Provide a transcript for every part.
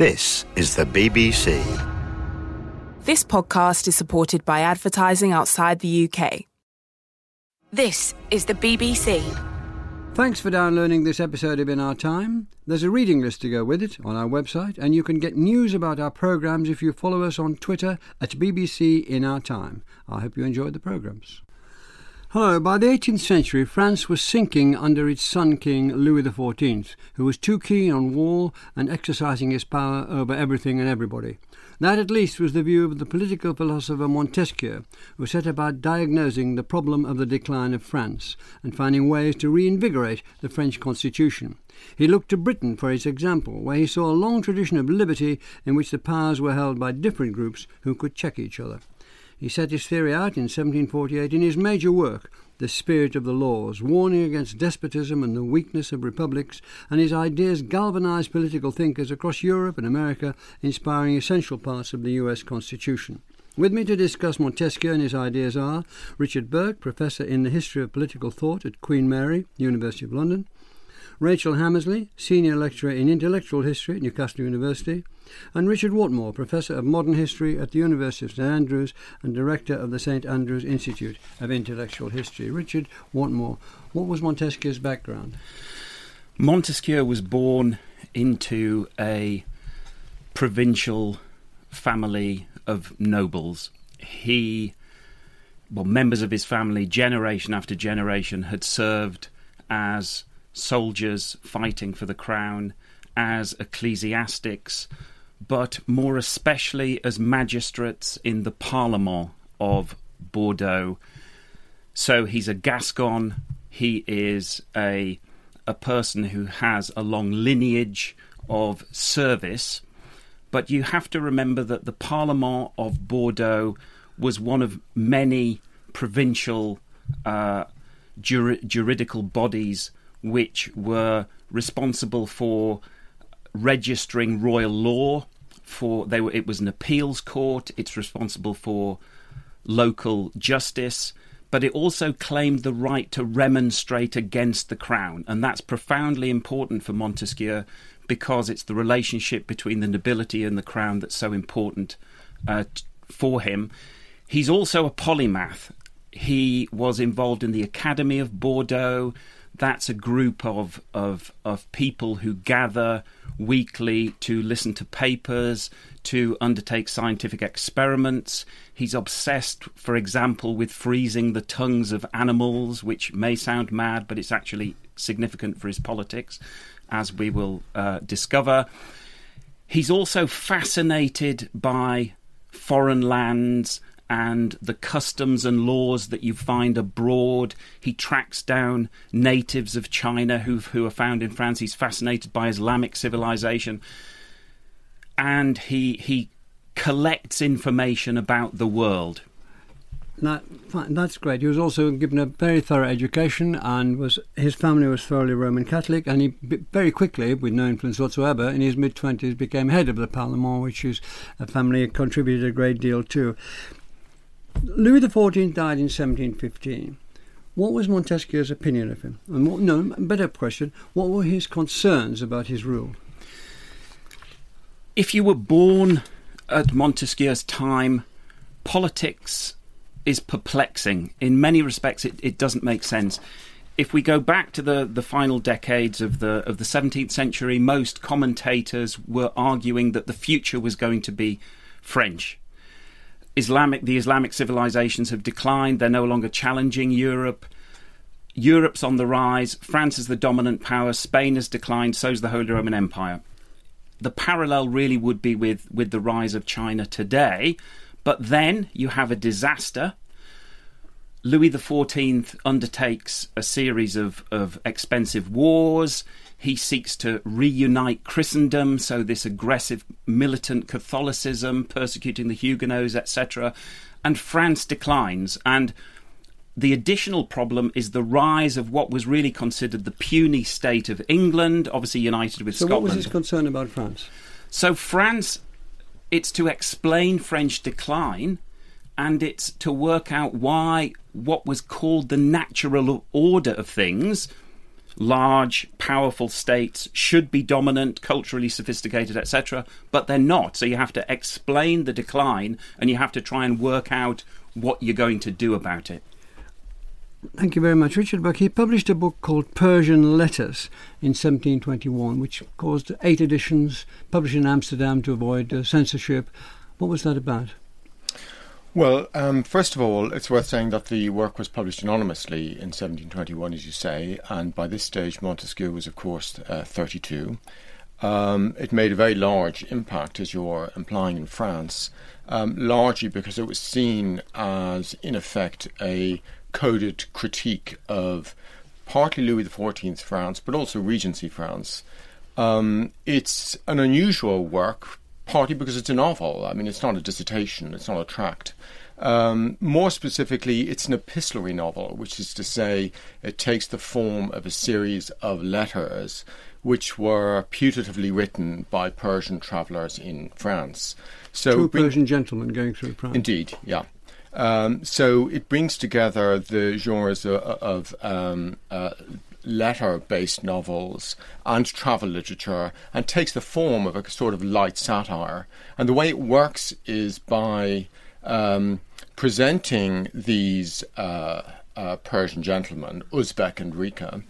This is the BBC. This podcast is supported by advertising outside the UK. This is the BBC. Thanks for downloading this episode of In Our Time. There's a reading list to go with it on our website, and you can get news about our programmes if you follow us on Twitter at BBC In Our Time. I hope you enjoyed the programmes. Hello. By the 18th century, France was sinking under its son king, Louis XIV, who was too keen on war and exercising his power over everything and everybody. That at least was the view of the political philosopher Montesquieu, who set about diagnosing the problem of the decline of France and finding ways to reinvigorate the French constitution. He looked to Britain for its example, where he saw a long tradition of liberty in which the powers were held by different groups who could check each other. He set his theory out in 1748 in his major work, The Spirit of the Laws, warning against despotism and the weakness of republics, and his ideas galvanised political thinkers across Europe and America, inspiring essential parts of the US Constitution. With me to discuss Montesquieu and his ideas are Richard Bourke, Professor in the History of Political Thought at Queen Mary, University of London; Rachel Hammersley, Senior Lecturer in Intellectual History at Newcastle University; and Richard Whatmore, Professor of Modern History at the University of St Andrews and Director of the St Andrews Institute of Intellectual History. Richard Whatmore, what was Montesquieu's background? Montesquieu was born into a provincial family of nobles. Members of his family, generation after generation, had served as soldiers fighting for the crown, as ecclesiastics, but more especially as magistrates in the Parlement of Bordeaux. So he's a Gascon. He is a person who has a long lineage of service. But you have to remember that the Parlement of Bordeaux was one of many provincial juridical bodies which were responsible for registering royal law. It was an appeals court. It's responsible for local justice, but it also claimed the right to remonstrate against the crown, and that's profoundly important for Montesquieu because it's the relationship between the nobility and the crown that's so important for him. He's also a polymath. He was involved in the Academy of Bordeaux. That's a group of people who gather weekly to listen to papers, to undertake scientific experiments. He's obsessed, for example, with freezing the tongues of animals, which may sound mad, but it's actually significant for his politics, as we will discover. He's also fascinated by foreign lands and the customs and laws that you find abroad. He tracks down natives of China who are found in France. He's fascinated by Islamic civilization. And he collects information about the world. That's great. He was also given a very thorough education, and his family was thoroughly Roman Catholic, and he very quickly, with no influence whatsoever, in his mid-20s became head of the Parlement, which his family contributed a great deal to. Louis XIV died in 1715. What was Montesquieu's opinion of him? And better question, what were his concerns about his rule? If you were born at Montesquieu's time, politics is perplexing. In many respects, it doesn't make sense. If we go back to the final decades of the 17th century, most commentators were arguing that the future was going to be French. The Islamic civilizations have declined. They're no longer challenging Europe. Europe's on the rise. France is the dominant power. Spain has declined. So is the Holy Roman Empire. The parallel really would be with the rise of China today. But then you have a disaster. Louis XIV undertakes a series of expensive wars. He seeks to reunite Christendom, so this aggressive militant Catholicism, persecuting the Huguenots, etc. And France declines. And the additional problem is the rise of what was really considered the puny state of England, obviously united with Scotland. So what was his concern about France? So France, it's to explain French decline, and it's to work out why what was called the natural order of things large, powerful states should be dominant, culturally sophisticated, etc., but they're not. So you have to explain the decline and you have to try and work out what you're going to do about it. Thank you very much, Richard Bourke. He published a book called Persian Letters in 1721, which caused 8 editions, published in Amsterdam to avoid censorship. What was that about? Well, first of all, it's worth saying that the work was published anonymously in 1721, as you say, and by this stage Montesquieu was, of course, 32. It made a very large impact, as you're implying, in France, largely because it was seen as, in effect, a coded critique of partly Louis XIV's France, but also Regency France. It's an unusual work, partly because it's a novel. I mean, it's not a dissertation, it's not a tract. More specifically, it's an epistolary novel, which is to say it takes the form of a series of letters which were putatively written by Persian travellers in France. So two Persian gentlemen going through France. Indeed, yeah. So it brings together the genres of letter-based novels and travel literature and takes the form of a sort of light satire. And the way it works is by presenting these Persian gentlemen, Uzbek and Rika,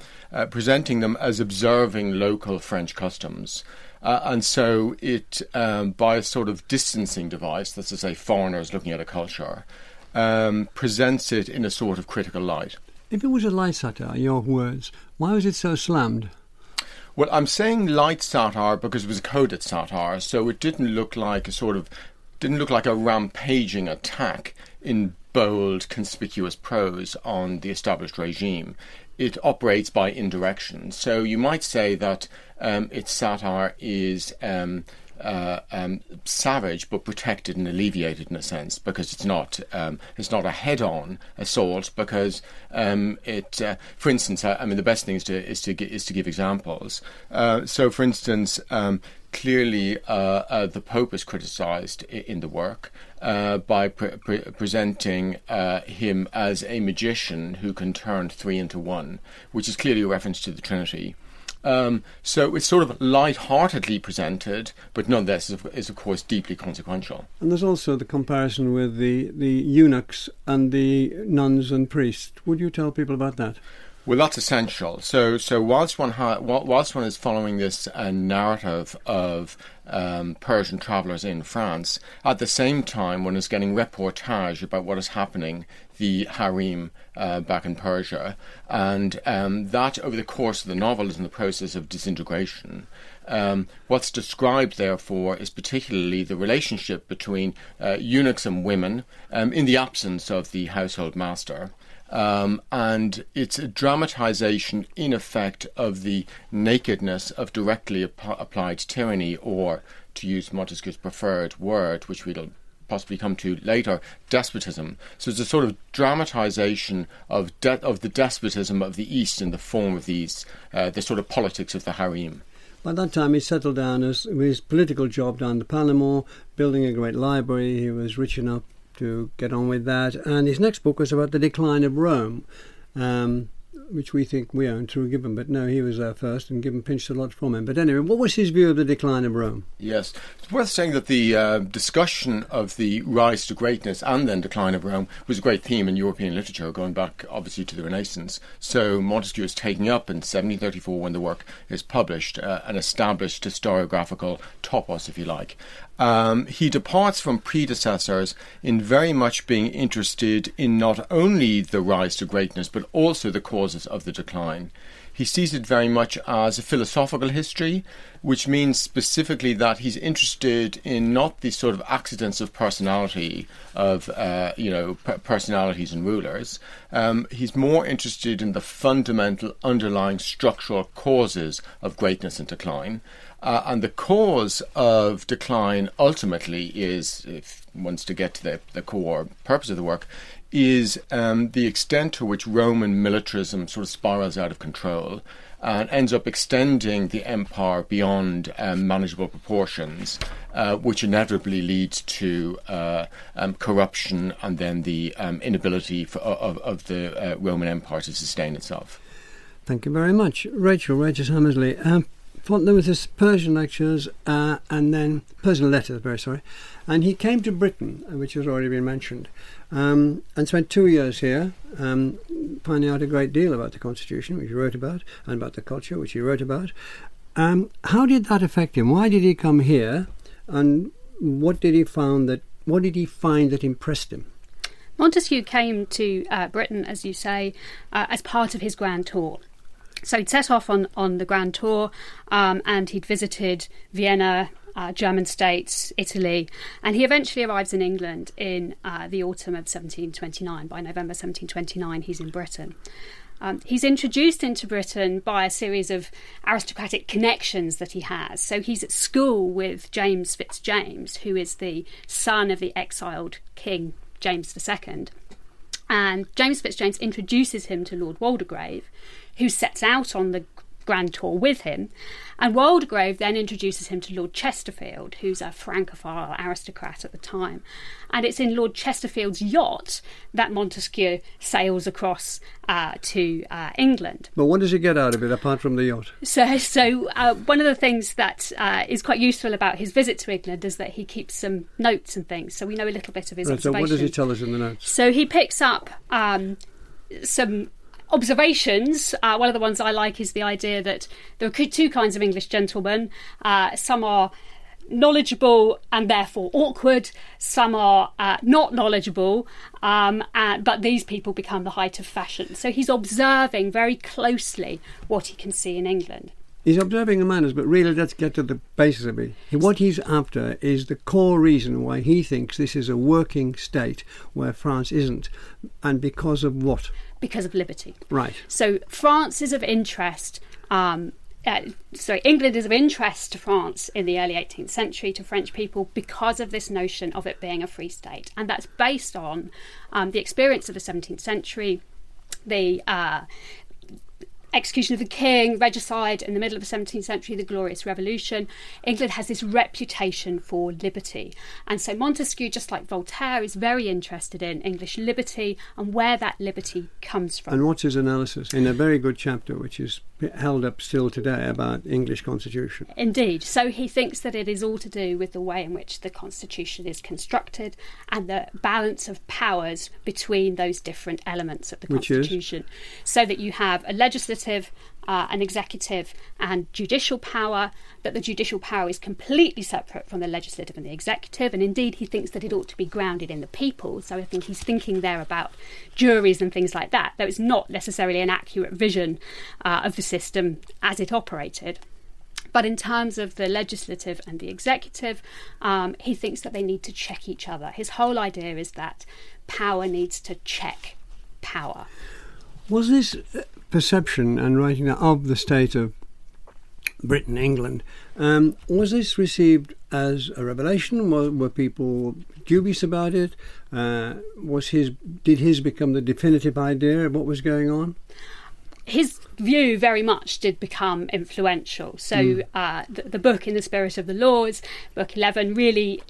presenting them as observing local French customs. And so it, by a sort of distancing device, that's to say foreigners looking at a culture, presents it in a sort of critical light. If it was a light satire, your words, why was it so slammed? Well, I'm saying light satire because it was a coded satire, so it didn't look like a rampaging attack in bold, conspicuous prose on the established regime. It operates by indirection. So you might say that its satire is savage but protected and alleviated in a sense, because it's not a head-on assault. Because for instance, I mean, the best thing is to give examples. So, for instance, clearly the Pope is criticised in the work by presenting him as a magician who can turn 3 into 1, which is clearly a reference to the Trinity. So it's sort of lightheartedly presented, but nonetheless is of course deeply consequential. And there's also the comparison with the eunuchs and the nuns and priests. Would you tell people about that? Well, that's essential. So whilst one is following this narrative of Persian travellers in France, at the same time one is getting reportage about what is happening, the harem back in Persia, and that over the course of the novel is in the process of disintegration. What's described, therefore, is particularly the relationship between eunuchs and women in the absence of the household master. And it's a dramatization, in effect, of the nakedness of directly applied tyranny, or, to use Montesquieu's preferred word, which we'll possibly come to later, despotism. So it's a sort of dramatization of the despotism of the East in the form of these, the sort of politics of the harem. By that time, he settled down with his political job down the Parlement, building a great library. He was rich enough to get on with that, and his next book was about the decline of Rome, which we think we own through Gibbon, but no, he was there first, and Gibbon pinched a lot from him. But anyway, what was his view of the decline of Rome? Yes, it's worth saying that the discussion of the rise to greatness and then decline of Rome was a great theme in European literature, going back, obviously, to the Renaissance. So Montesquieu is taking up in 1734, when the work is published, an established historiographical topos, if you like. He departs from predecessors in very much being interested in not only the rise to greatness, but also the causes of the decline. He sees it very much as a philosophical history, which means specifically that he's interested in not the sort of accidents of personality of, personalities and rulers. He's more interested in the fundamental underlying structural causes of greatness and decline. And the cause of decline ultimately is, if one's to get to the core purpose of the work, is the extent to which Roman militarism sort of spirals out of control and ends up extending the empire beyond manageable proportions, which inevitably leads to corruption and then the inability of the Roman Empire to sustain itself. Thank you very much. Rachel Hammersley. There was this Persian lectures and then Persian letters, very sorry, and he came to Britain, which has already been mentioned, and spent 2 years here, finding out a great deal about the Constitution, which he wrote about, and about the culture, which he wrote about. How did that affect him? Why did he come here, and what did he find that impressed him? Montesquieu came to Britain, as you say, as part of his grand tour. So he'd set off on the Grand Tour, and he'd visited Vienna, German states, Italy, and he eventually arrives in England in the autumn of 1729. By November 1729, he's in Britain. He's introduced into Britain by a series of aristocratic connections that he has. So he's at school with James Fitzjames, who is the son of the exiled king, James II. And James Fitzjames introduces him to Lord Waldegrave, who sets out on the grand tour with him. And Waldegrave then introduces him to Lord Chesterfield, who's a Francophile aristocrat at the time. And it's in Lord Chesterfield's yacht that Montesquieu sails across to England. But what does he get out of it, apart from the yacht? So one of the things that is quite useful about his visit to England is that he keeps some notes and things. So we know a little bit of his observations. So what does he tell us in the notes? So he picks up some observations. One of the ones I like is the idea that there are two kinds of English gentlemen. Some are knowledgeable and therefore awkward. Some are not knowledgeable, but these people become the height of fashion. So he's observing very closely what he can see in England. He's observing the manners, but really let's get to the basis of it. What he's after is the core reason why he thinks this is a working state where France isn't. And because of what? Because of liberty. Right. So France is of interest, England is of interest to France in the early 18th century, to French people, because of this notion of it being a free state. And that's based on the experience of the 17th century, the execution of the king, regicide in the middle of the 17th century, the Glorious Revolution. England has this reputation for liberty. And so Montesquieu, just like Voltaire, is very interested in English liberty and where that liberty comes from. And what's his analysis? In a very good chapter, which is held up still today, about English constitution. Indeed. So he thinks that it is all to do with the way in which the constitution is constructed and the balance of powers between those different elements of the constitution. So that you have a legislative, an executive and judicial power, that the judicial power is completely separate from the legislative and the executive, and indeed he thinks that it ought to be grounded in the people. So I think he's thinking there about juries and things like that, though it's not necessarily an accurate vision of the system as it operated. But in terms of the legislative and the executive, he thinks that they need to check each other. His whole idea is that power needs to check power. Was this perception and writing of the state of Britain, England, was this received as a revelation? Were people dubious about it? Did his become the definitive idea of what was going on? His view very much did become influential. So the book In the Spirit of the Laws, Book 11, really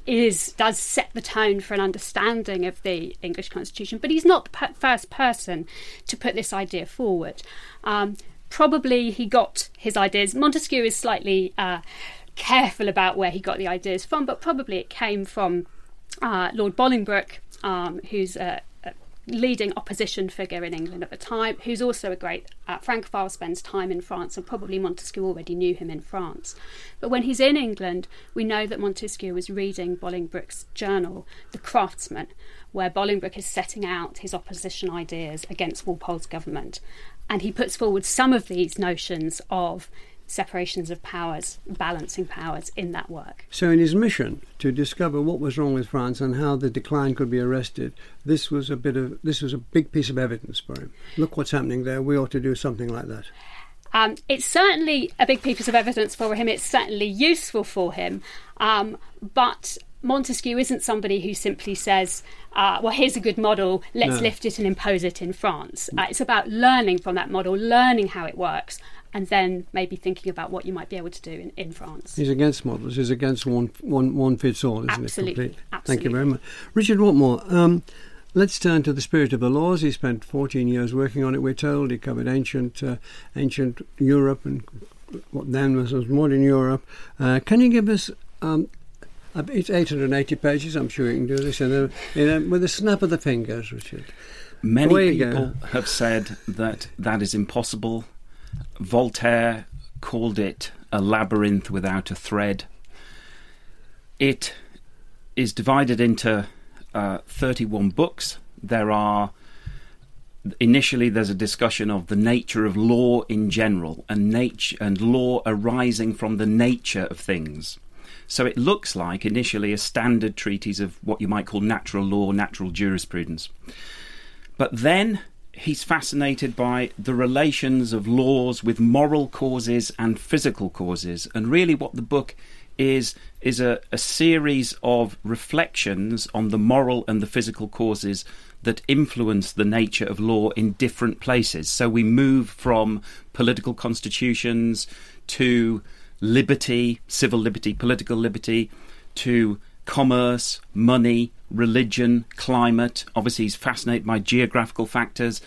does set the tone for an understanding of the English Constitution. But he's not the first person to put this idea forward. Probably he got his ideas. Montesquieu is slightly careful about where he got the ideas from, but probably it came from Lord Bolingbroke, who's leading opposition figure in England at the time, who's also a great Francophile, spends time in France, and probably Montesquieu already knew him in France. But when he's in England, we know that Montesquieu was reading Bolingbroke's journal, The Craftsman, where Bolingbroke is setting out his opposition ideas against Walpole's government. And he puts forward some of these notions of separations of powers, balancing powers in that work. So in his mission to discover what was wrong with France and how the decline could be arrested, this was a big piece of evidence for him. Look what's happening there, we ought to do something like that. It's certainly a big piece of evidence for him, it's certainly useful for him, but Montesquieu isn't somebody who simply says, well, here's a good model, let's lift it and impose it in France. It's about learning from that model, learning how it works, and then maybe thinking about what you might be able to do in France. He's against models, he's against one fits all, isn't it? Absolutely. Thank you very much. Richard Whatmore, Let's turn to The Spirit of the Laws. He spent 14 years working on it, we're told. He covered ancient Europe and what then was modern Europe. Can you give us, it's 880 pages, I'm sure you can do this with a snap of the fingers, Richard. Many people have said that is impossible. Voltaire called it a labyrinth without a thread. It is divided into 31 books. There's a discussion of the nature of law in general and law arising from the nature of things. So it looks like initially a standard treatise of what you might call natural law, natural jurisprudence. But then he's fascinated by the relations of laws with moral causes and physical causes, and really what the book is a series of reflections on the moral and the physical causes that influence the nature of law in different places. So we move from political constitutions to liberty, civil liberty, political liberty, to commerce, money, religion, climate. Obviously, he's fascinated by geographical factors.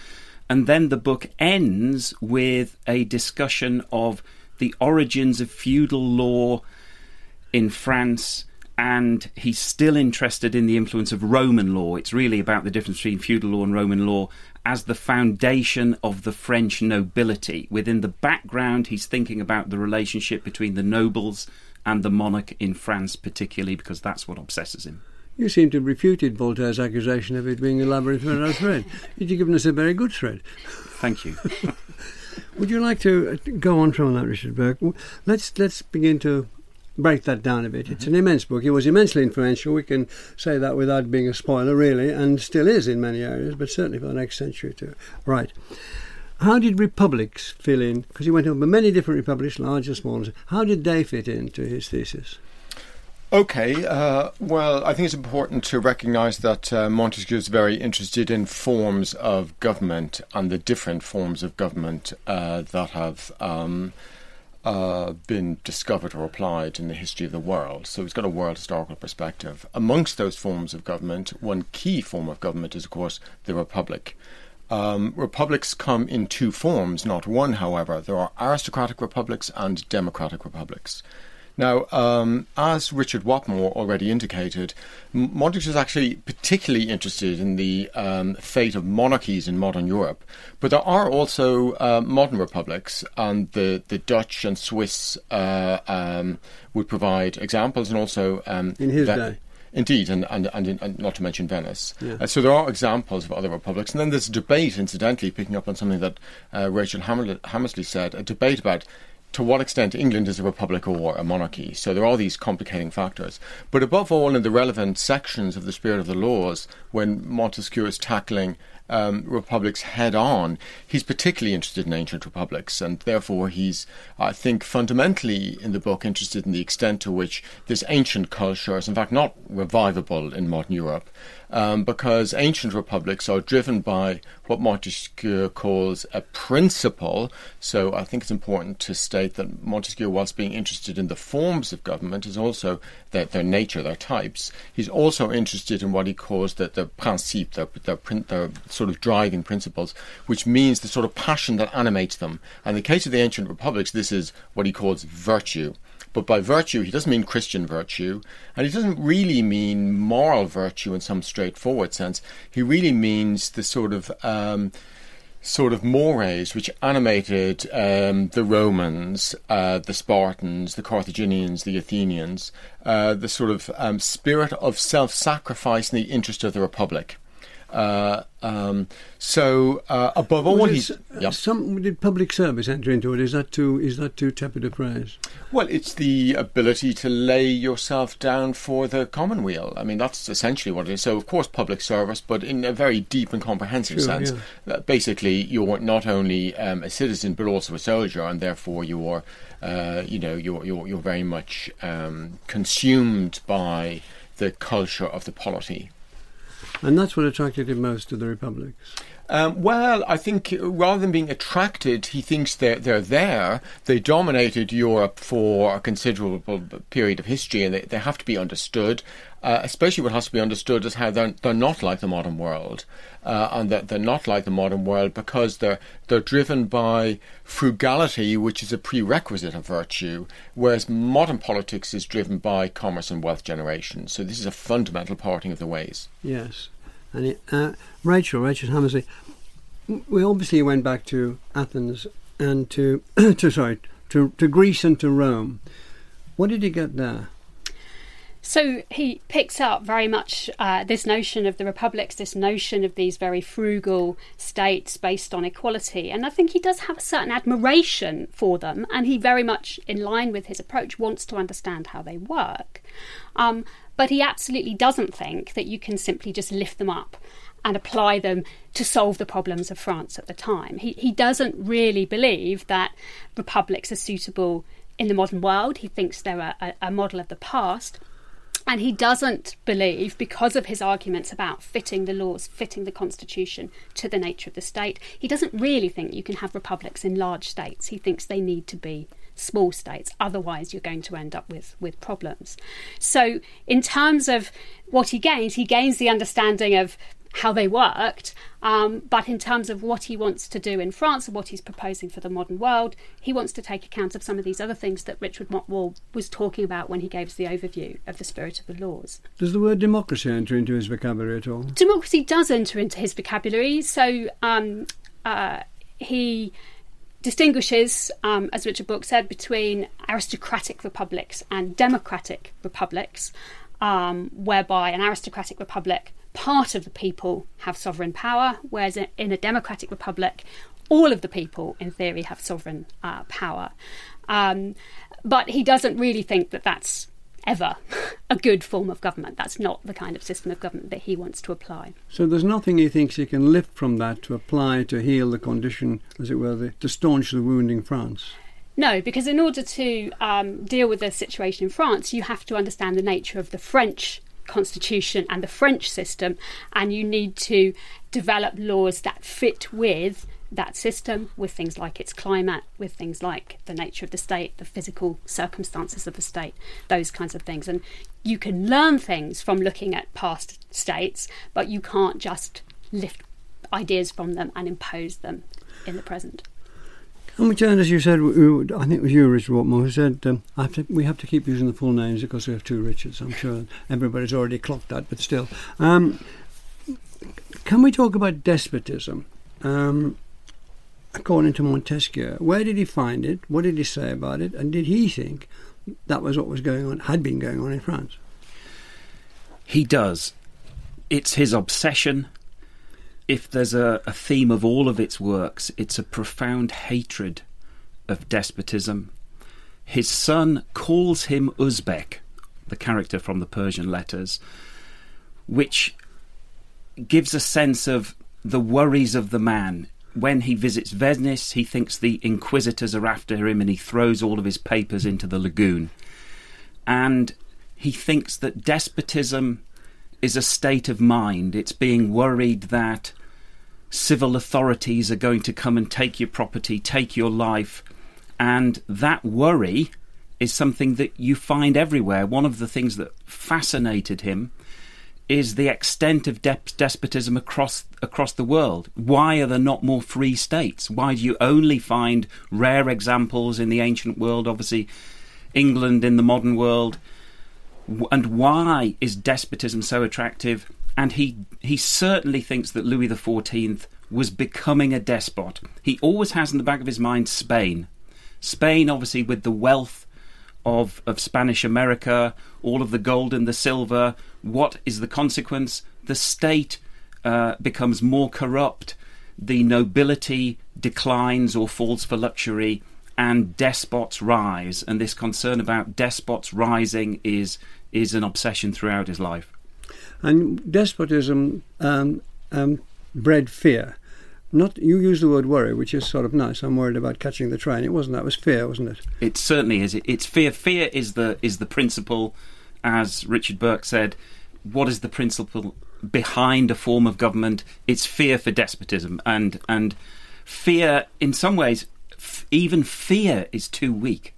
And then the book ends with a discussion of the origins of feudal law in France, and he's still interested in the influence of Roman law. It's really about the difference between feudal law and Roman law as the foundation of the French nobility. Within the background, he's thinking about the relationship between the nobles and the monarch in France, particularly because that's what obsesses him. You seem to have refuted Voltaire's accusation of it being a labyrinth without a thread. You've given us a very good thread. Thank you. Would you like to go on from that, Richard Bourke? Let's begin to break that down a bit. It's an immense book. It was immensely influential. We can say that without being a spoiler, really, and still is in many areas, but certainly for the next century or two. Right. How did republics fill in? Because he went over many different republics, large and small. How did they fit into his thesis? Okay, well, I think it's important to recognise that Montesquieu is very interested in forms of government and the different forms of government that have been discovered or applied in the history of the world. So he's got a world historical perspective. Amongst those forms of government, one key form of government is, of course, the republic. Republics come in two forms, not one, however. There are aristocratic republics and democratic republics. Now, as Richard Whatmore already indicated, Montesquieu is actually particularly interested in the fate of monarchies in modern Europe. But there are also modern republics, and the Dutch and Swiss would provide examples, and also in his day. Indeed, and not to mention Venice. Yeah. So there are examples of other republics. And then there's a debate, incidentally, picking up on something that Rachel Hammersley said, a debate about to what extent England is a republic or a monarchy. So there are these complicating factors. But above all, in the relevant sections of The Spirit of the Laws, when Montesquieu is tackling republics head-on, he's particularly interested in ancient republics, and therefore he's, I think, fundamentally in the book interested in the extent to which this ancient culture is, in fact, not revivable in modern Europe, because ancient republics are driven by what Montesquieu calls a principle. So I think it's important to state that Montesquieu, whilst being interested in the forms of government, is also their nature, their types. He's also interested in what he calls the principe, their sort of driving principles, which means the sort of passion that animates them. In the case of the ancient republics, this is what he calls virtue. But by virtue, he doesn't mean Christian virtue, and he doesn't really mean moral virtue in some straightforward sense. He really means the sort of mores which animated the Romans, the Spartans, the Carthaginians, the Athenians, the sort of spirit of self-sacrifice in the interest of the republic. Above all, did public service enter into it? Is that too tepid a phrase? Well, it's the ability to lay yourself down for the commonweal. I mean, that's essentially what it is. So, of course, public service, but in a very deep and comprehensive sense. Yeah. Basically, you're not only a citizen but also a soldier, and therefore you're very much consumed by the culture of the polity. And that's what attracted him most to the republics. Well, I think rather than being attracted, he thinks they're there. They dominated Europe for a considerable period of history, and they have to be understood. Especially what has to be understood is how they're not like the modern world, and that they're not like the modern world because they're driven by frugality, which is a prerequisite of virtue, whereas modern politics is driven by commerce and wealth generation. So this is a fundamental parting of the ways. Yes. And Rachel Hammersley, we obviously went back to Athens and to Greece and to Rome. What did he get there? So he picks up very much this notion of the republics, this notion of these very frugal states based on equality. And I think he does have a certain admiration for them. And he very much, in line with his approach, wants to understand how they work. But he absolutely doesn't think that you can simply just lift them up and apply them to solve the problems of France at the time. He doesn't really believe that republics are suitable in the modern world. He thinks they're a model of the past. And he doesn't believe, because of his arguments about fitting the laws, fitting the constitution to the nature of the state, he doesn't really think you can have republics in large states. He thinks they need to be small states, otherwise you're going to end up with problems. So in terms of what he gains the understanding of how they worked, but in terms of what he wants to do in France and what he's proposing for the modern world, he wants to take account of some of these other things that Richard Whatmore was talking about when he gave us the overview of The Spirit of the Laws. Does the word democracy enter into his vocabulary at all? Democracy does enter into his vocabulary, so he distinguishes, as Richard Bourke said, between aristocratic republics and democratic republics, whereby an aristocratic republic, part of the people have sovereign power, whereas in a democratic republic, all of the people, in theory, have sovereign power. But he doesn't really think that that's ever a good form of government. That's not the kind of system of government that he wants to apply. So there's nothing he thinks he can lift from that to apply to heal the condition, as it were, to staunch the wound in France? No, because in order to deal with the situation in France, you have to understand the nature of the French constitution and the French system, and you need to develop laws that fit with that system, with things like its climate, with things like the nature of the state, the physical circumstances of the state, those kinds of things. And you can learn things from looking at past states, but you can't just lift ideas from them and impose them in the present. And we turned, as you said, I think it was you, Richard Whatmore, who said, we have to keep using the full names because we have two Richards. I'm sure everybody's already clocked that, but still. Can we talk about despotism? According to Montesquieu, where did he find it? What did he say about it? And did he think that was what was going on, had been going on in France? He does. It's his obsession. If there's a theme of all of its works, it's a profound hatred of despotism. His son calls him Uzbek, the character from the Persian Letters, which gives a sense of the worries of the man. When he visits Venice, he thinks the inquisitors are after him and he throws all of his papers into the lagoon. And he thinks that despotism is a state of mind. It's being worried that civil authorities are going to come and take your property, take your life, and that worry is something that you find everywhere. One of the things that fascinated him is the extent of despotism across the world. Why are there not more free states? Why do you only find rare examples in the ancient world, obviously England in the modern world? And why is despotism so attractive? And he certainly thinks that Louis XIV was becoming a despot. He always has in the back of his mind Spain. Spain, obviously, with the wealth of Spanish America, all of the gold and the silver. What is the consequence? The state becomes more corrupt. The nobility declines or falls for luxury, and despots rise, and this concern about despots rising is an obsession throughout his life. And despotism bred fear. Not you use the word worry, which is sort of nice. I'm worried about catching the train. It wasn't that. It was fear, wasn't it? It certainly is. It's fear. Fear is the principle, as Richard Bourke said. What is the principle behind a form of government, it's fear for despotism. And fear, in some ways, even fear is too weak.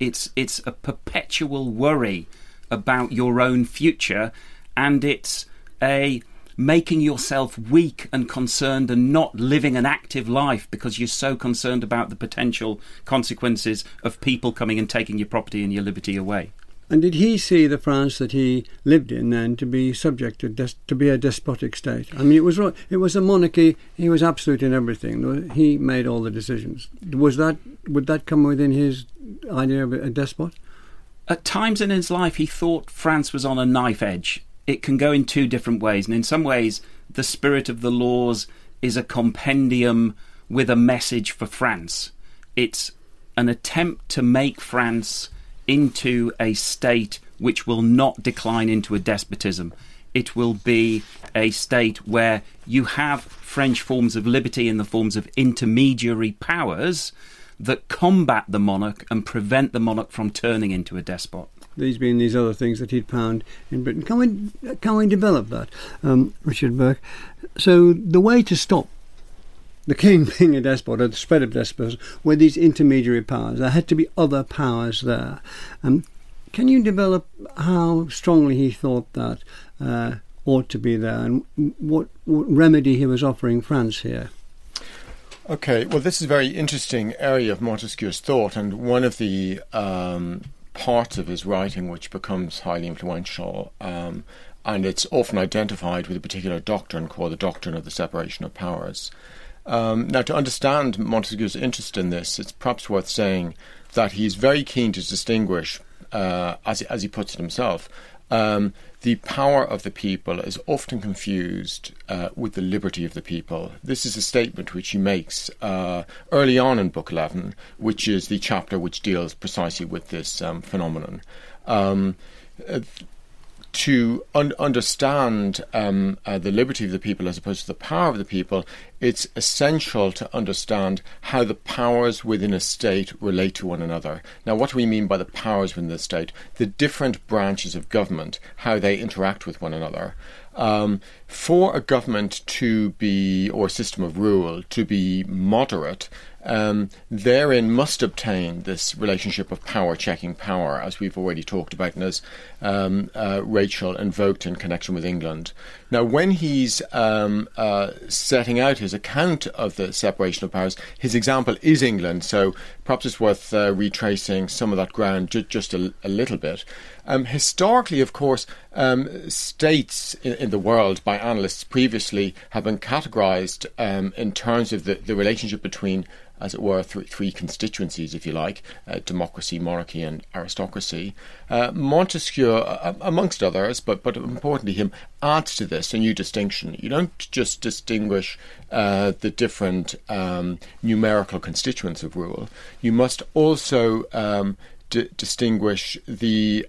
It's a perpetual worry about your own future, and it's a making yourself weak and concerned and not living an active life because you're so concerned about the potential consequences of people coming and taking your property and your liberty away. And did he see the France that he lived in then to be subject to be a despotic state? I mean, it was a monarchy. He was absolute in everything. He made all the decisions. Would that come within his idea of a despot? At times in his life, he thought France was on a knife edge. It can go in two different ways, and in some ways the Spirit of the Laws is a compendium with a message for France. It's an attempt to make France into a state which will not decline into a despotism. It will be a state where you have French forms of liberty in the forms of intermediary powers that combat the monarch and prevent the monarch from turning into a despot. These being these other things that he'd found in Britain. Can we develop that, Richard Bourke? So the way to stop the king being a despot or the spread of despotism were these intermediary powers. There had to be other powers there. Can you develop how strongly he thought that ought to be there and what remedy he was offering France here? Okay, well, this is a very interesting area of Montesquieu's thought, and one of the parts of his writing which becomes highly influential, and it's often identified with a particular doctrine called the doctrine of the separation of powers. Now, to understand Montesquieu's interest in this, it's perhaps worth saying that he's very keen to distinguish, as he puts it himself, the power of the people is often confused with the liberty of the people. This is a statement which he makes early on in Book 11, which is the chapter which deals precisely with this phenomenon. To understand the liberty of the people as opposed to the power of the people, it's essential to understand how the powers within a state relate to one another. Now, what do we mean by the powers within the state? The different branches of government, how they interact with one another. For a government to be, or a system of rule, to be moderate, therein must obtain this relationship of power checking power, as we've already talked about and as Rachel invoked in connection with England. Now, when he's setting out his account of the separation of powers, his example is England, so perhaps it's worth retracing some of that ground just a little bit. Historically, of course, states in the world by analysts previously have been categorized in terms of the relationship between, as it were, three constituencies, if you like, democracy, monarchy and aristocracy. Montesquieu, amongst others, but importantly him, adds to this a new distinction. You don't just distinguish the different numerical constituents of rule. You must also distinguish the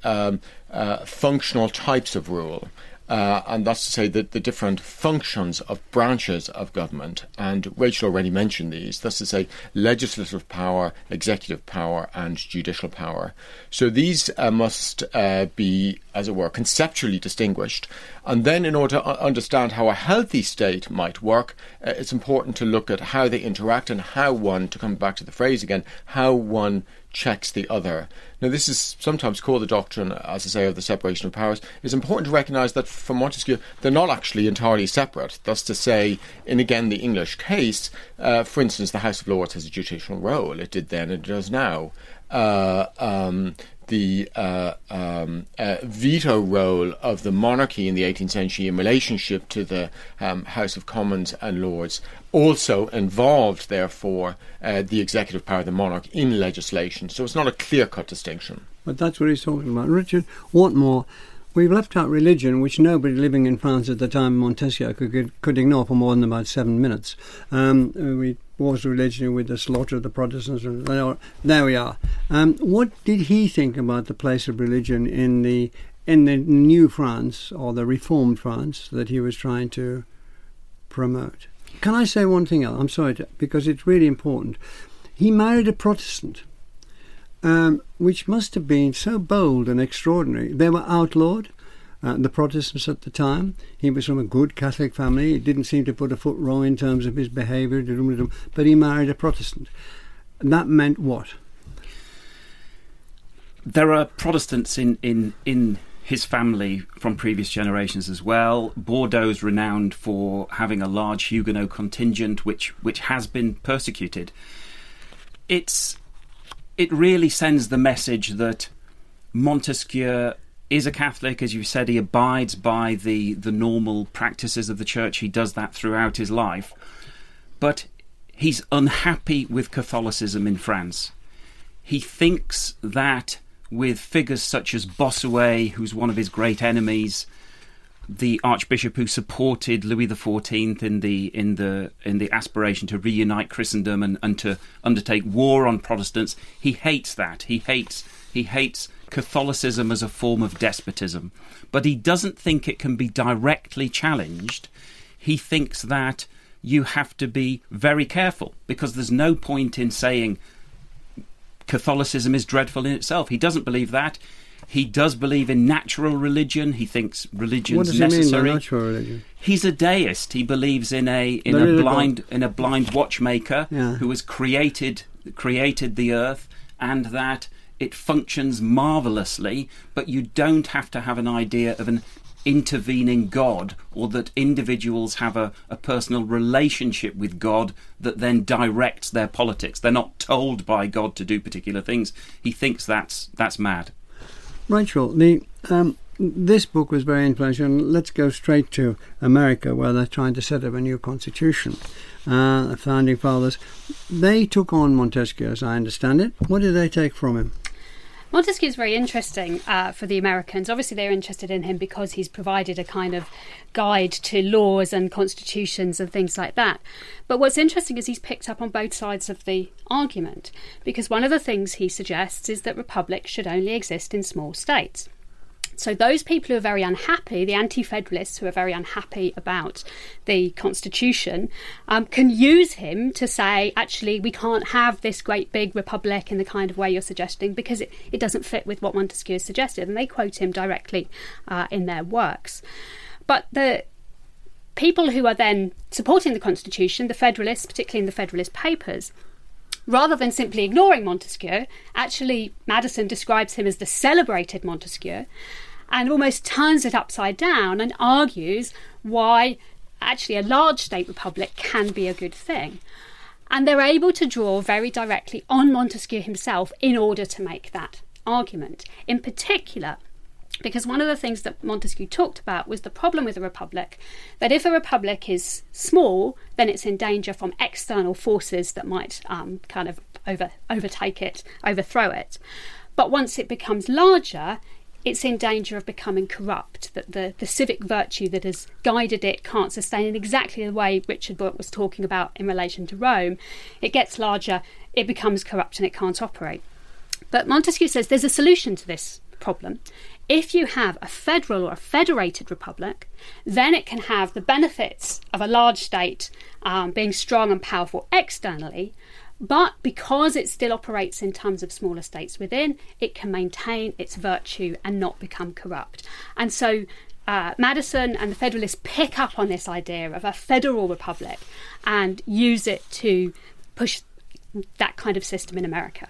functional types of rule. And that's to say that the different functions of branches of government, and Rachel already mentioned these, that's to say legislative power, executive power and judicial power. So these must be, as it were, conceptually distinguished. And then in order to understand how a healthy state might work, it's important to look at how they interact and how one, to come back to the phrase again, how one checks the other. Now, this is sometimes called the doctrine, as I say, of the separation of powers. It's important to recognise that for Montesquieu, they're not actually entirely separate. That's to say, in again the English case, for instance, the House of Lords has a judicial role. It did then and it does now. The veto role of the monarchy in the 18th century in relationship to the House of Commons and Lords also involved, therefore, the executive power of the monarch in legislation. So it's not a clear-cut distinction. But that's what he's talking about. Richard Whatmore, we've left out religion, which nobody living in France at the time Montesquieu could ignore for more than about 7 minutes. We was religion with the slaughter of the Protestants, and there we are. What did he think about the place of religion in the new France, or the reformed France, that he was trying to promote? Can I say one thing else? I'm sorry, because it's really important. He married a Protestant, which must have been so bold and extraordinary. They were outlawed. the Protestants at the time. He was from a good Catholic family. It didn't seem to put a foot wrong in terms of his behaviour, but he married a Protestant. And that meant what? There are Protestants in his family from previous generations as well. Bordeaux's renowned for having a large Huguenot contingent, which has been persecuted. It really sends the message that Montesquieu is a Catholic. As you said, he abides by the normal practices of the church. He does that throughout his life. But he's unhappy with Catholicism in France. He thinks that with figures such as Bossuet, who's one of his great enemies, the Archbishop who supported Louis XIV in the aspiration to reunite Christendom and to undertake war on Protestants, he hates that. He hates Catholicism as a form of despotism. But he doesn't think it can be directly challenged. He thinks that you have to be very careful, because there's no point in saying Catholicism is dreadful in itself. He doesn't believe that. He does believe in natural religion. He thinks religion's necessary. What does he mean by natural religion? He's a deist. He believes in a blind watchmaker, yeah, who has created the earth, and that it functions marvelously, but you don't have to have an idea of an intervening God, or that individuals have a personal relationship with God that then directs their politics. They're not told by God to do particular things. He thinks that's mad. Rachel, this book was very influential. Let's go straight to America, where they're trying to set up a new constitution. The Founding Fathers, they took on Montesquieu, as I understand it. What did they take from him? Montesquieu is very interesting for the Americans. Obviously, they're interested in him because he's provided a kind of guide to laws and constitutions and things like that. But what's interesting is he's picked up on both sides of the argument, because one of the things he suggests is that republics should only exist in small states. So those people who are very unhappy, the anti-federalists who are very unhappy about the constitution, can use him to say, actually, we can't have this great big republic in the kind of way you're suggesting, because it doesn't fit with what Montesquieu has suggested. And they quote him directly in their works. But the people who are then supporting the constitution, the Federalists, particularly in the Federalist Papers, rather than simply ignoring Montesquieu, actually Madison describes him as the celebrated Montesquieu, and almost turns it upside down and argues why actually a large state republic can be a good thing. And they're able to draw very directly on Montesquieu himself in order to make that argument. In particular, because one of the things that Montesquieu talked about was the problem with a republic, that if a republic is small, then it's in danger from external forces that might kind of overtake it, overthrow it. But once it becomes larger, it's in danger of becoming corrupt, that the civic virtue that has guided it can't sustain in exactly the way Richard Bourke was talking about in relation to Rome. It gets larger, it becomes corrupt and it can't operate. But Montesquieu says there's a solution to this problem. If you have a federal or a federated republic, then it can have the benefits of a large state being strong and powerful externally, but because it still operates in terms of smaller states within, it can maintain its virtue and not become corrupt. And so Madison and the Federalists pick up on this idea of a federal republic and use it to push that kind of system in America.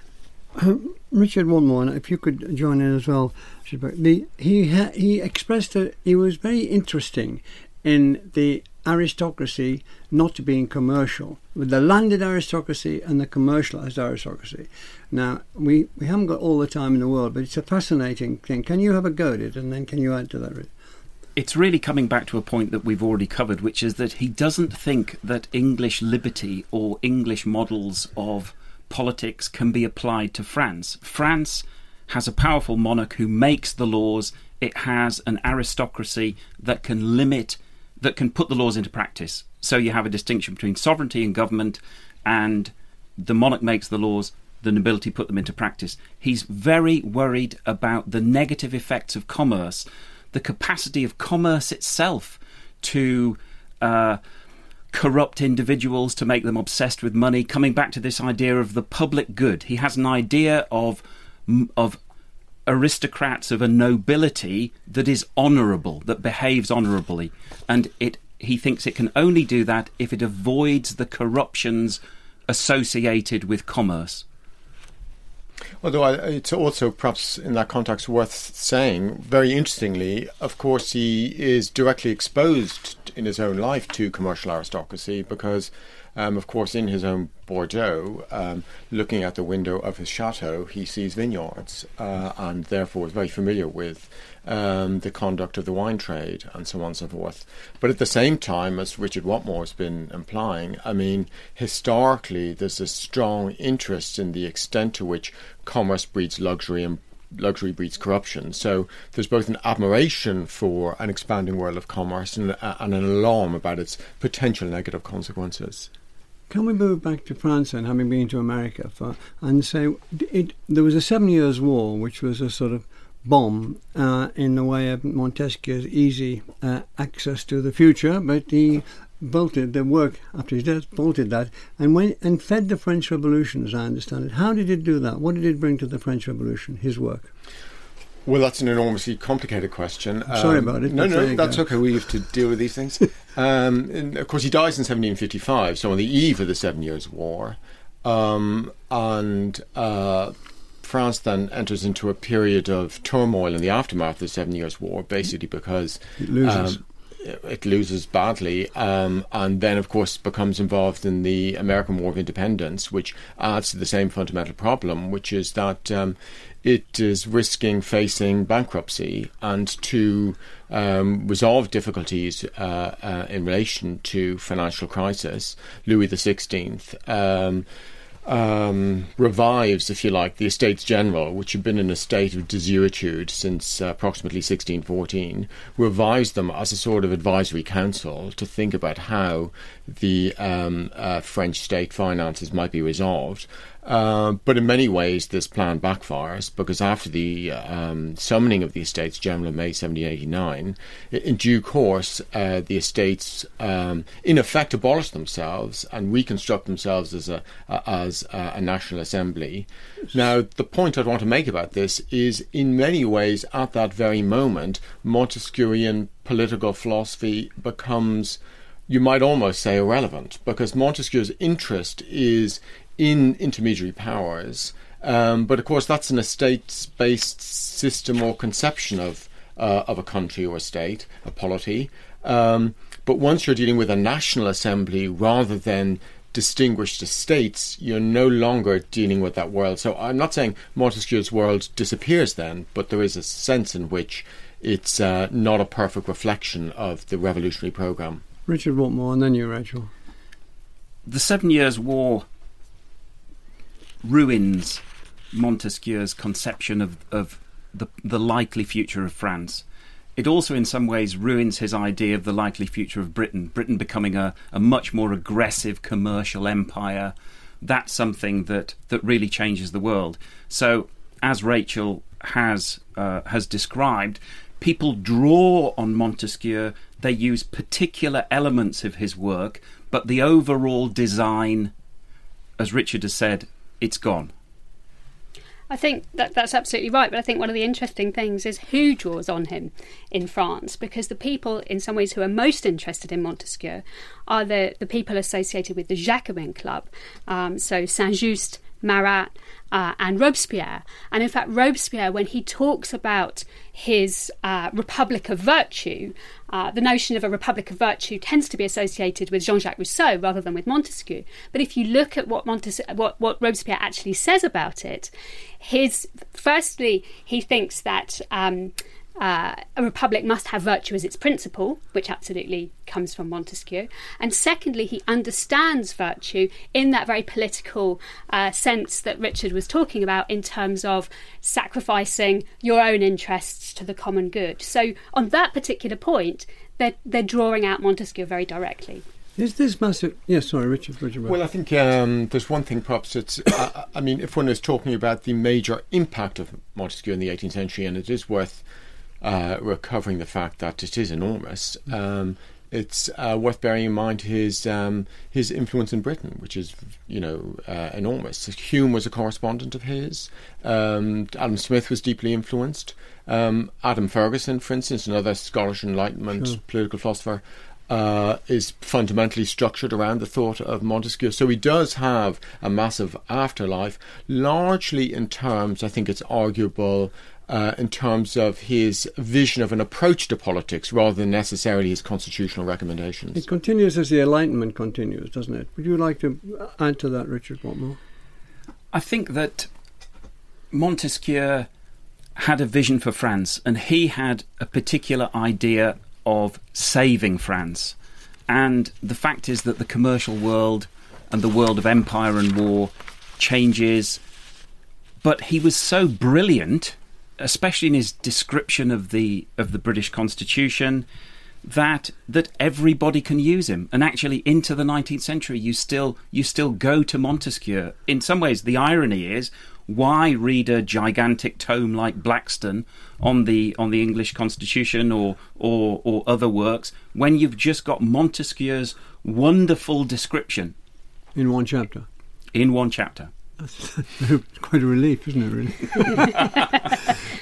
Richard Whatmore, if you could join in as well. He expressed that he was very interesting in the aristocracy not being commercial, with the landed aristocracy and the commercialised aristocracy. Now, we haven't got all the time in the world, but it's a fascinating thing. Can you have a go at it, and then can you add to that, Richard? It's really coming back to a point that we've already covered, which is that he doesn't think that English liberty or English models of politics can be applied to France. France has a powerful monarch who makes the laws. It has an aristocracy that can limit, that can put the laws into practice. So you have a distinction between sovereignty and government, and the monarch makes the laws, the nobility put them into practice. He's very worried about the negative effects of commerce, the capacity of commerce itself to corrupt individuals, to make them obsessed with money, coming back to this idea of the public good. He has an idea of aristocrats of a nobility that is honourable, that behaves honourably. And he thinks it can only do that if it avoids the corruptions associated with commerce. Although it's also perhaps in that context worth saying, very interestingly, of course, he is directly exposed in his own life to commercial aristocracy because, of course, in his own Bordeaux, looking out the window of his chateau, he sees vineyards and therefore is very familiar with the conduct of the wine trade and so on and so forth. But at the same time, as Richard Whatmore has been implying, I mean, historically, there's a strong interest in the extent to which commerce breeds luxury and luxury breeds corruption. So there's both an admiration for an expanding world of commerce and an alarm about its potential negative consequences. Can we move back to France then, having been to America, and say there was a 7 Years' War, which was a sort of bomb in the way of Montesquieu's easy access to the future, but he bolted the work after his death, bolted that, and fed the French Revolution, as I understand it. How did it do that? What did it bring to the French Revolution, his work? Well, that's an enormously complicated question. Sorry about it. No, that's okay. We have to deal with these things. And of course, he dies in 1755, so on the eve of the 7 Years' War, France then enters into a period of turmoil in the aftermath of the 7 Years' War, basically because it loses badly, and then, of course, becomes involved in the American War of Independence, which adds to the same fundamental problem, which is that it is risking facing bankruptcy. And to resolve difficulties in relation to financial crisis, Louis XVI revives, if you like, the Estates General, which had been in a state of desuetude since approximately 1614, revives them as a sort of advisory council to think about how the French state finances might be resolved. But in many ways, this plan backfires because after the summoning of the Estates General in May 1789, in due course, the Estates, in effect, abolish themselves and reconstruct themselves as a national assembly. Now, the point I'd want to make about this is, in many ways, at that very moment, Montesquieuian political philosophy becomes, you might almost say, irrelevant, because Montesquieu's interest is in intermediary powers, but of course that's an estates-based system or conception of a country or a state, a polity. But once you're dealing with a national assembly rather than distinguished estates, you're no longer dealing with that world. So I'm not saying Montesquieu's world disappears then, but there is a sense in which it's not a perfect reflection of the revolutionary programme. Richard Whatmore, and then you, Rachel. The 7 Years' War ruins Montesquieu's conception of the likely future of France. It also, in some ways, ruins his idea of the likely future of Britain. Britain becoming a much more aggressive commercial empire. That's something that really changes the world. So, as Rachel has described, people draw on Montesquieu. They use particular elements of his work, but the overall design, as Richard has said, it's gone. I think that's absolutely right, but I think one of the interesting things is who draws on him in France, because the people, in some ways, who are most interested in Montesquieu are the people associated with the Jacobin Club, so Saint-Just, Marat, and Robespierre. And in fact, Robespierre, when he talks about his Republic of Virtue, the notion of a Republic of Virtue tends to be associated with Jean-Jacques Rousseau rather than with Montesquieu. But if you look at what Robespierre actually says about it, firstly, he thinks that a republic must have virtue as its principle, which absolutely comes from Montesquieu. And secondly, he understands virtue in that very political sense that Richard was talking about, in terms of sacrificing your own interests to the common good. So on that particular point, they're drawing out Montesquieu very directly. Is this massive? Yes, yeah, sorry, Richard. Well, I think there's one thing perhaps that's, I mean, if one is talking about the major impact of Montesquieu in the 18th century, and it is worth recovering the fact that it is enormous. it's worth bearing in mind his influence in Britain, which is, enormous. Hume was a correspondent of his. Adam Smith was deeply influenced. Adam Ferguson, for instance, another Scottish Enlightenment political philosopher, is fundamentally structured around the thought of Montesquieu. So he does have a massive afterlife, largely in terms, I think it's arguable, in terms of his vision of an approach to politics rather than necessarily his constitutional recommendations. It continues as the Enlightenment continues, doesn't it? Would you like to add to that, Richard Whatmore? I think that Montesquieu had a vision for France, and he had a particular idea of saving France. And the fact is that the commercial world and the world of empire and war changes. But he was so brilliant, especially in his description of the British Constitution, that everybody can use him. And actually, into the 19th century, you still go to Montesquieu. In some ways, the irony is, why read a gigantic tome like Blackstone on the English Constitution or other works when you've just got Montesquieu's wonderful description in one chapter? That's quite a relief, isn't it, really?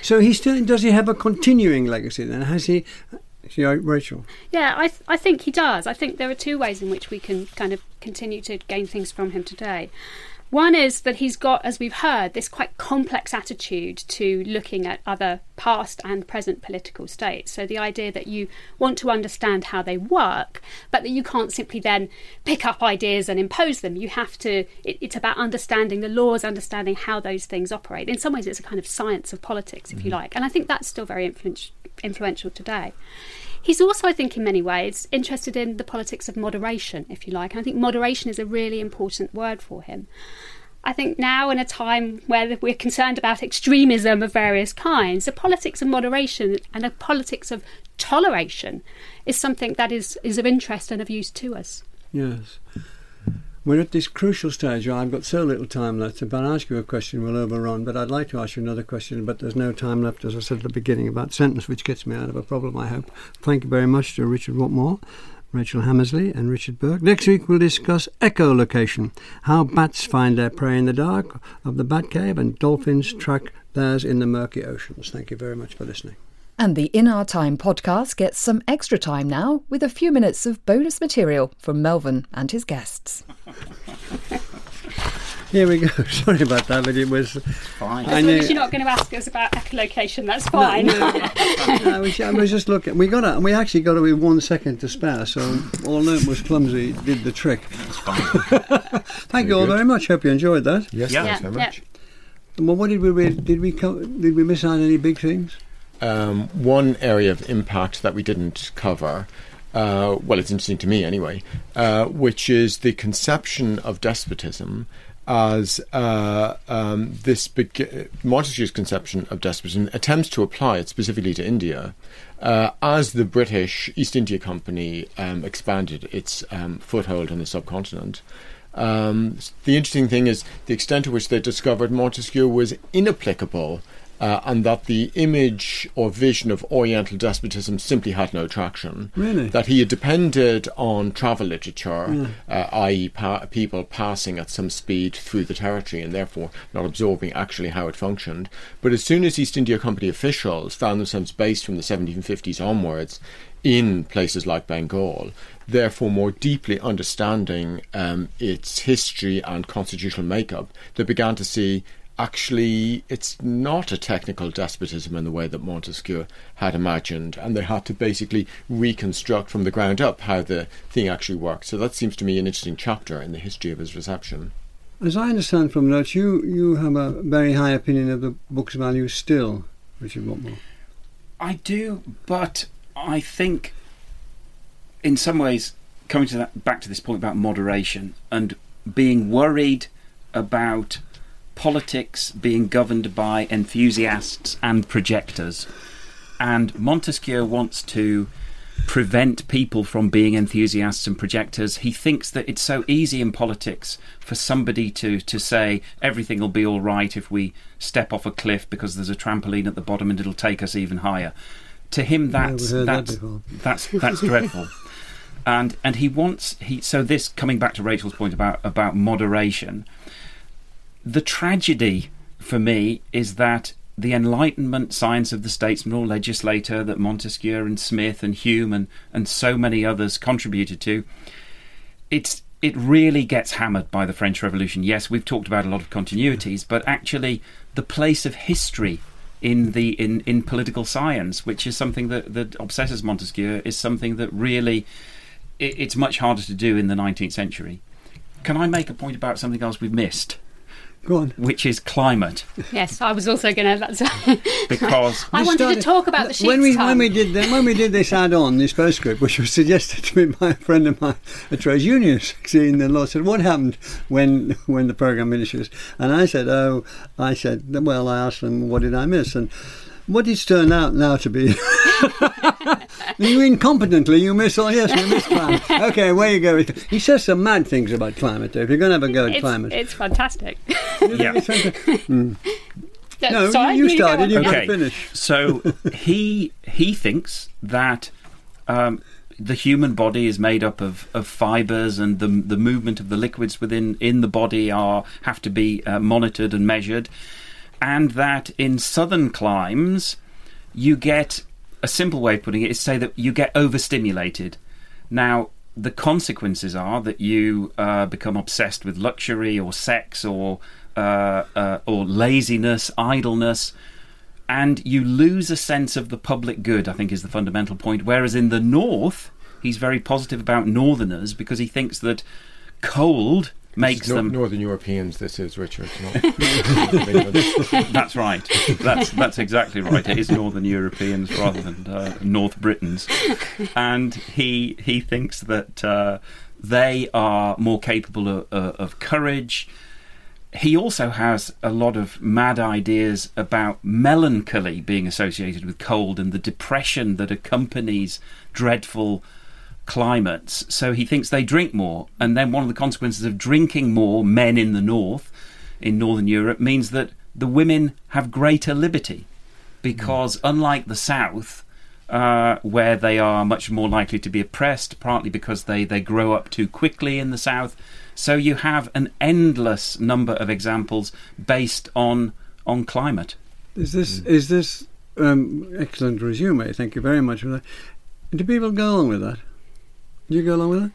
So does he have a continuing legacy then? Has he? Rachel? Yeah, I think he does. I think there are two ways in which we can kind of continue to gain things from him today. One is that he's got, as we've heard, this quite complex attitude to looking at other past and present political states. So the idea that you want to understand how they work, but that you can't simply then pick up ideas and impose them. You have to, it's about understanding the laws, understanding how those things operate. In some ways, it's a kind of science of politics, if you like. And I think that's still very influential today. He's also, I think, in many ways, interested in the politics of moderation, if you like. And I think moderation is a really important word for him. I think now, in a time where we're concerned about extremism of various kinds, the politics of moderation and a politics of toleration is something that is of interest and of use to us. Yes. We're at this crucial stage. I've got so little time left. If I ask you a question, we'll overrun. But I'd like to ask you another question, but there's no time left, as I said at the beginning, about sentence, which gets me out of a problem, I hope. Thank you very much to Richard Whatmore, Rachel Hammersley and Richard Bourke. Next week, we'll discuss echolocation, how bats find their prey in the dark of the bat cave, and dolphins track theirs in the murky oceans. Thank you very much for listening. And the In Our Time podcast gets some extra time now with a few minutes of bonus material from Melvin and his guests. Here we go. Sorry about that, but it was fine. As long as you're not going to ask us about echolocation, that's fine. No, I was just looking. We actually got away 1 second to spare, so although it was clumsy, it did the trick. That's fine. Thank you all very much. Hope you enjoyed that. Yes, thanks very much. Yeah. Well, what did we read? Did we miss out any big things? One area of impact that we didn't cover, it's interesting to me anyway, which is the conception of despotism as Montesquieu's conception of despotism attempts to apply it specifically to India as the British East India Company expanded its foothold on the subcontinent. The interesting thing is the extent to which they discovered Montesquieu was inapplicable, and that the image or vision of Oriental despotism simply had no traction. Really? That he had depended on travel literature, i.e. people passing at some speed through the territory and therefore not absorbing actually how it functioned. But as soon as East India Company officials found themselves based from the 1750s onwards in places like Bengal, therefore more deeply understanding its history and constitutional makeup, they began to see actually, it's not a technical despotism in the way that Montesquieu had imagined, and they had to basically reconstruct from the ground up how the thing actually worked. So that seems to me an interesting chapter in the history of his reception. As I understand from notes, you have a very high opinion of the book's value still, Richard Whatmore. I do, but I think in some ways, coming to that, back to this point about moderation and being worried about politics being governed by enthusiasts and projectors, and Montesquieu wants to prevent people from being enthusiasts and projectors. He thinks that it's so easy in politics for somebody to say everything will be all right if we step off a cliff because there's a trampoline at the bottom and it'll take us even higher. To him, that's dreadful. And he wants so this, coming back to Rachel's point about moderation, the tragedy for me is that the Enlightenment science of the statesman or legislator that Montesquieu and Smith and Hume and so many others contributed to, it really gets hammered by the French Revolution. Yes, we've talked about a lot of continuities, but actually the place of history in political science, which is something that obsesses Montesquieu, is something that really it's much harder to do in the 19th century. Can I make a point about something else we've missed? Go on. Which is climate. Yes, I was also going to... Because... I wanted to talk about the sheep's tongue. When we did this add-on, this postscript, which was suggested to me by a friend of mine, a trade unionist, in the law, said, what happened when the programme finishes? And I asked them, what did I miss? And what it's turned out now to be... You incompetently, you miss all. Yes, we miss climate. Okay, where you go? He says some mad things about climate, though. If you're going to have a go at climate, it's fantastic. Yeah. No, sorry, you started. You can finish. So he thinks that the human body is made up of fibres, and the movement of the liquids within the body have to be monitored and measured, and that in southern climes you get. A simple way of putting it is to say that you get overstimulated. Now, the consequences are that you become obsessed with luxury or sex or laziness, idleness, and you lose a sense of the public good, I think is the fundamental point. Whereas in the north, he's very positive about northerners because he thinks that cold... makes them Northern Europeans. This is Richard. That's right. That's exactly right. It is Northern Europeans rather than North Britons, and he thinks that they are more capable of courage. He also has a lot of mad ideas about melancholy being associated with cold and the depression that accompanies dreadful. Climates, so he thinks they drink more, and then one of the consequences of drinking more, men in the north, in northern Europe, means that the women have greater liberty, because unlike the south, where they are much more likely to be oppressed, partly because they grow up too quickly in the south, so you have an endless number of examples based on climate. Is this excellent resume? Thank you very much for that. Do people go along with that? Do you go along with that?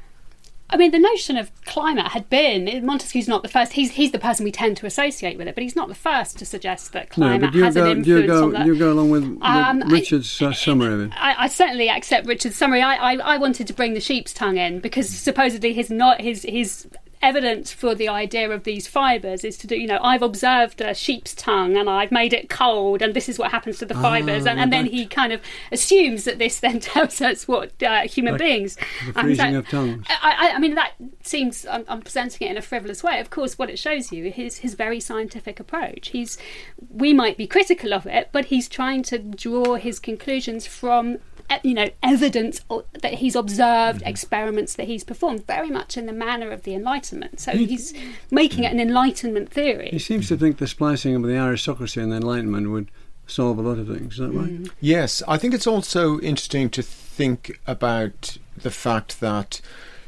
I mean, the notion of climate had been... Montesquieu's not the first. He's the person we tend to associate with it, but he's not the first to suggest that climate has an influence on that. Do you go along with Richard's summary of it? I certainly accept Richard's summary. I wanted to bring the sheep's tongue in because supposedly his evidence for the idea of these fibres is to do, I've observed a sheep's tongue and I've made it cold and this is what happens to the fibres. And then he kind of assumes that this then tells us what human beings... The freezing of tongues. I mean, that seems... I'm presenting it in a frivolous way. Of course, what it shows you is his very scientific approach. We might be critical of it, but he's trying to draw his conclusions from... evidence that he's observed, experiments that he's performed, very much in the manner of the Enlightenment. So he's making it an Enlightenment theory. He seems to think the splicing of the aristocracy and the Enlightenment would solve a lot of things. Is that right? Yes. I think it's also interesting to think about the fact that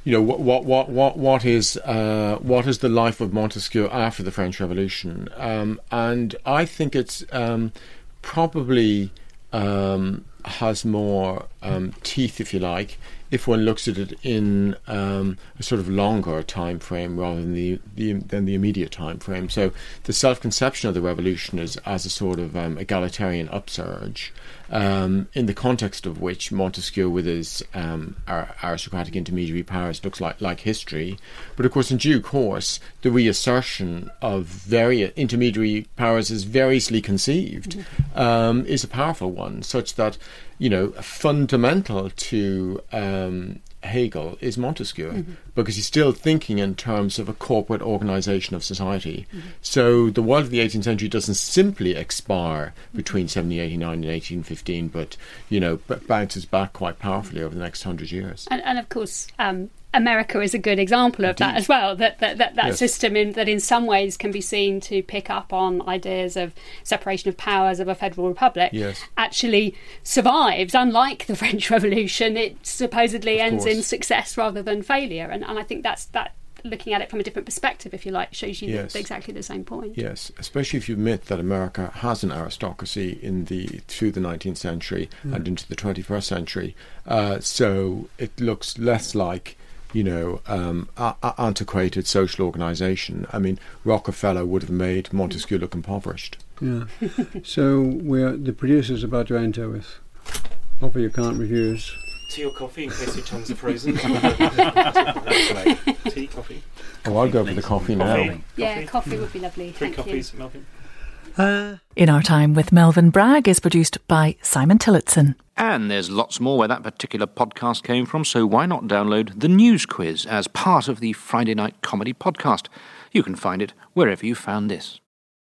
what is the life of Montesquieu after the French Revolution? And I think it's probably... has more teeth, if you like, if one looks at it in a sort of longer time frame rather than the immediate time frame. So the self-conception of the revolution is as a sort of egalitarian upsurge, in the context of which Montesquieu, with his aristocratic intermediary powers, looks like history. But of course, in due course, the reassertion of very intermediary powers is variously conceived, is a powerful one, such that, fundamental to Hegel is Montesquieu, because he's still thinking in terms of a corporate organisation of society. So the world of the 18th century doesn't simply expire between 1789 and 1815, but bounces back quite powerfully over the next 100 years. And of course, America is a good example of that as well, that yes. system that in some ways can be seen to pick up on ideas of separation of powers of a federal republic, yes. actually survives. Unlike the French Revolution, it supposedly ends in success rather than failure. And I think that's looking at it from a different perspective, if you like, shows you yes. Exactly the same point. Yes, especially if you admit that America has an aristocracy through the 19th century and into the 21st century. So it looks less like, antiquated social organisation. I mean, Rockefeller would have made Montesquieu look impoverished. Yeah. So the producer's about to enter with Offer You Can't Refuse. Tea or coffee, in case your tongues are frozen. Tea, coffee. Oh, I'll go for the coffee now. Coffee would be lovely. Thank you. 3 coffees, Melvin. In Our Time with Melvin Bragg is produced by Simon Tillotson. And there's lots more where that particular podcast came from, so why not download the News Quiz as part of the Friday Night Comedy Podcast? You can find it wherever you found this.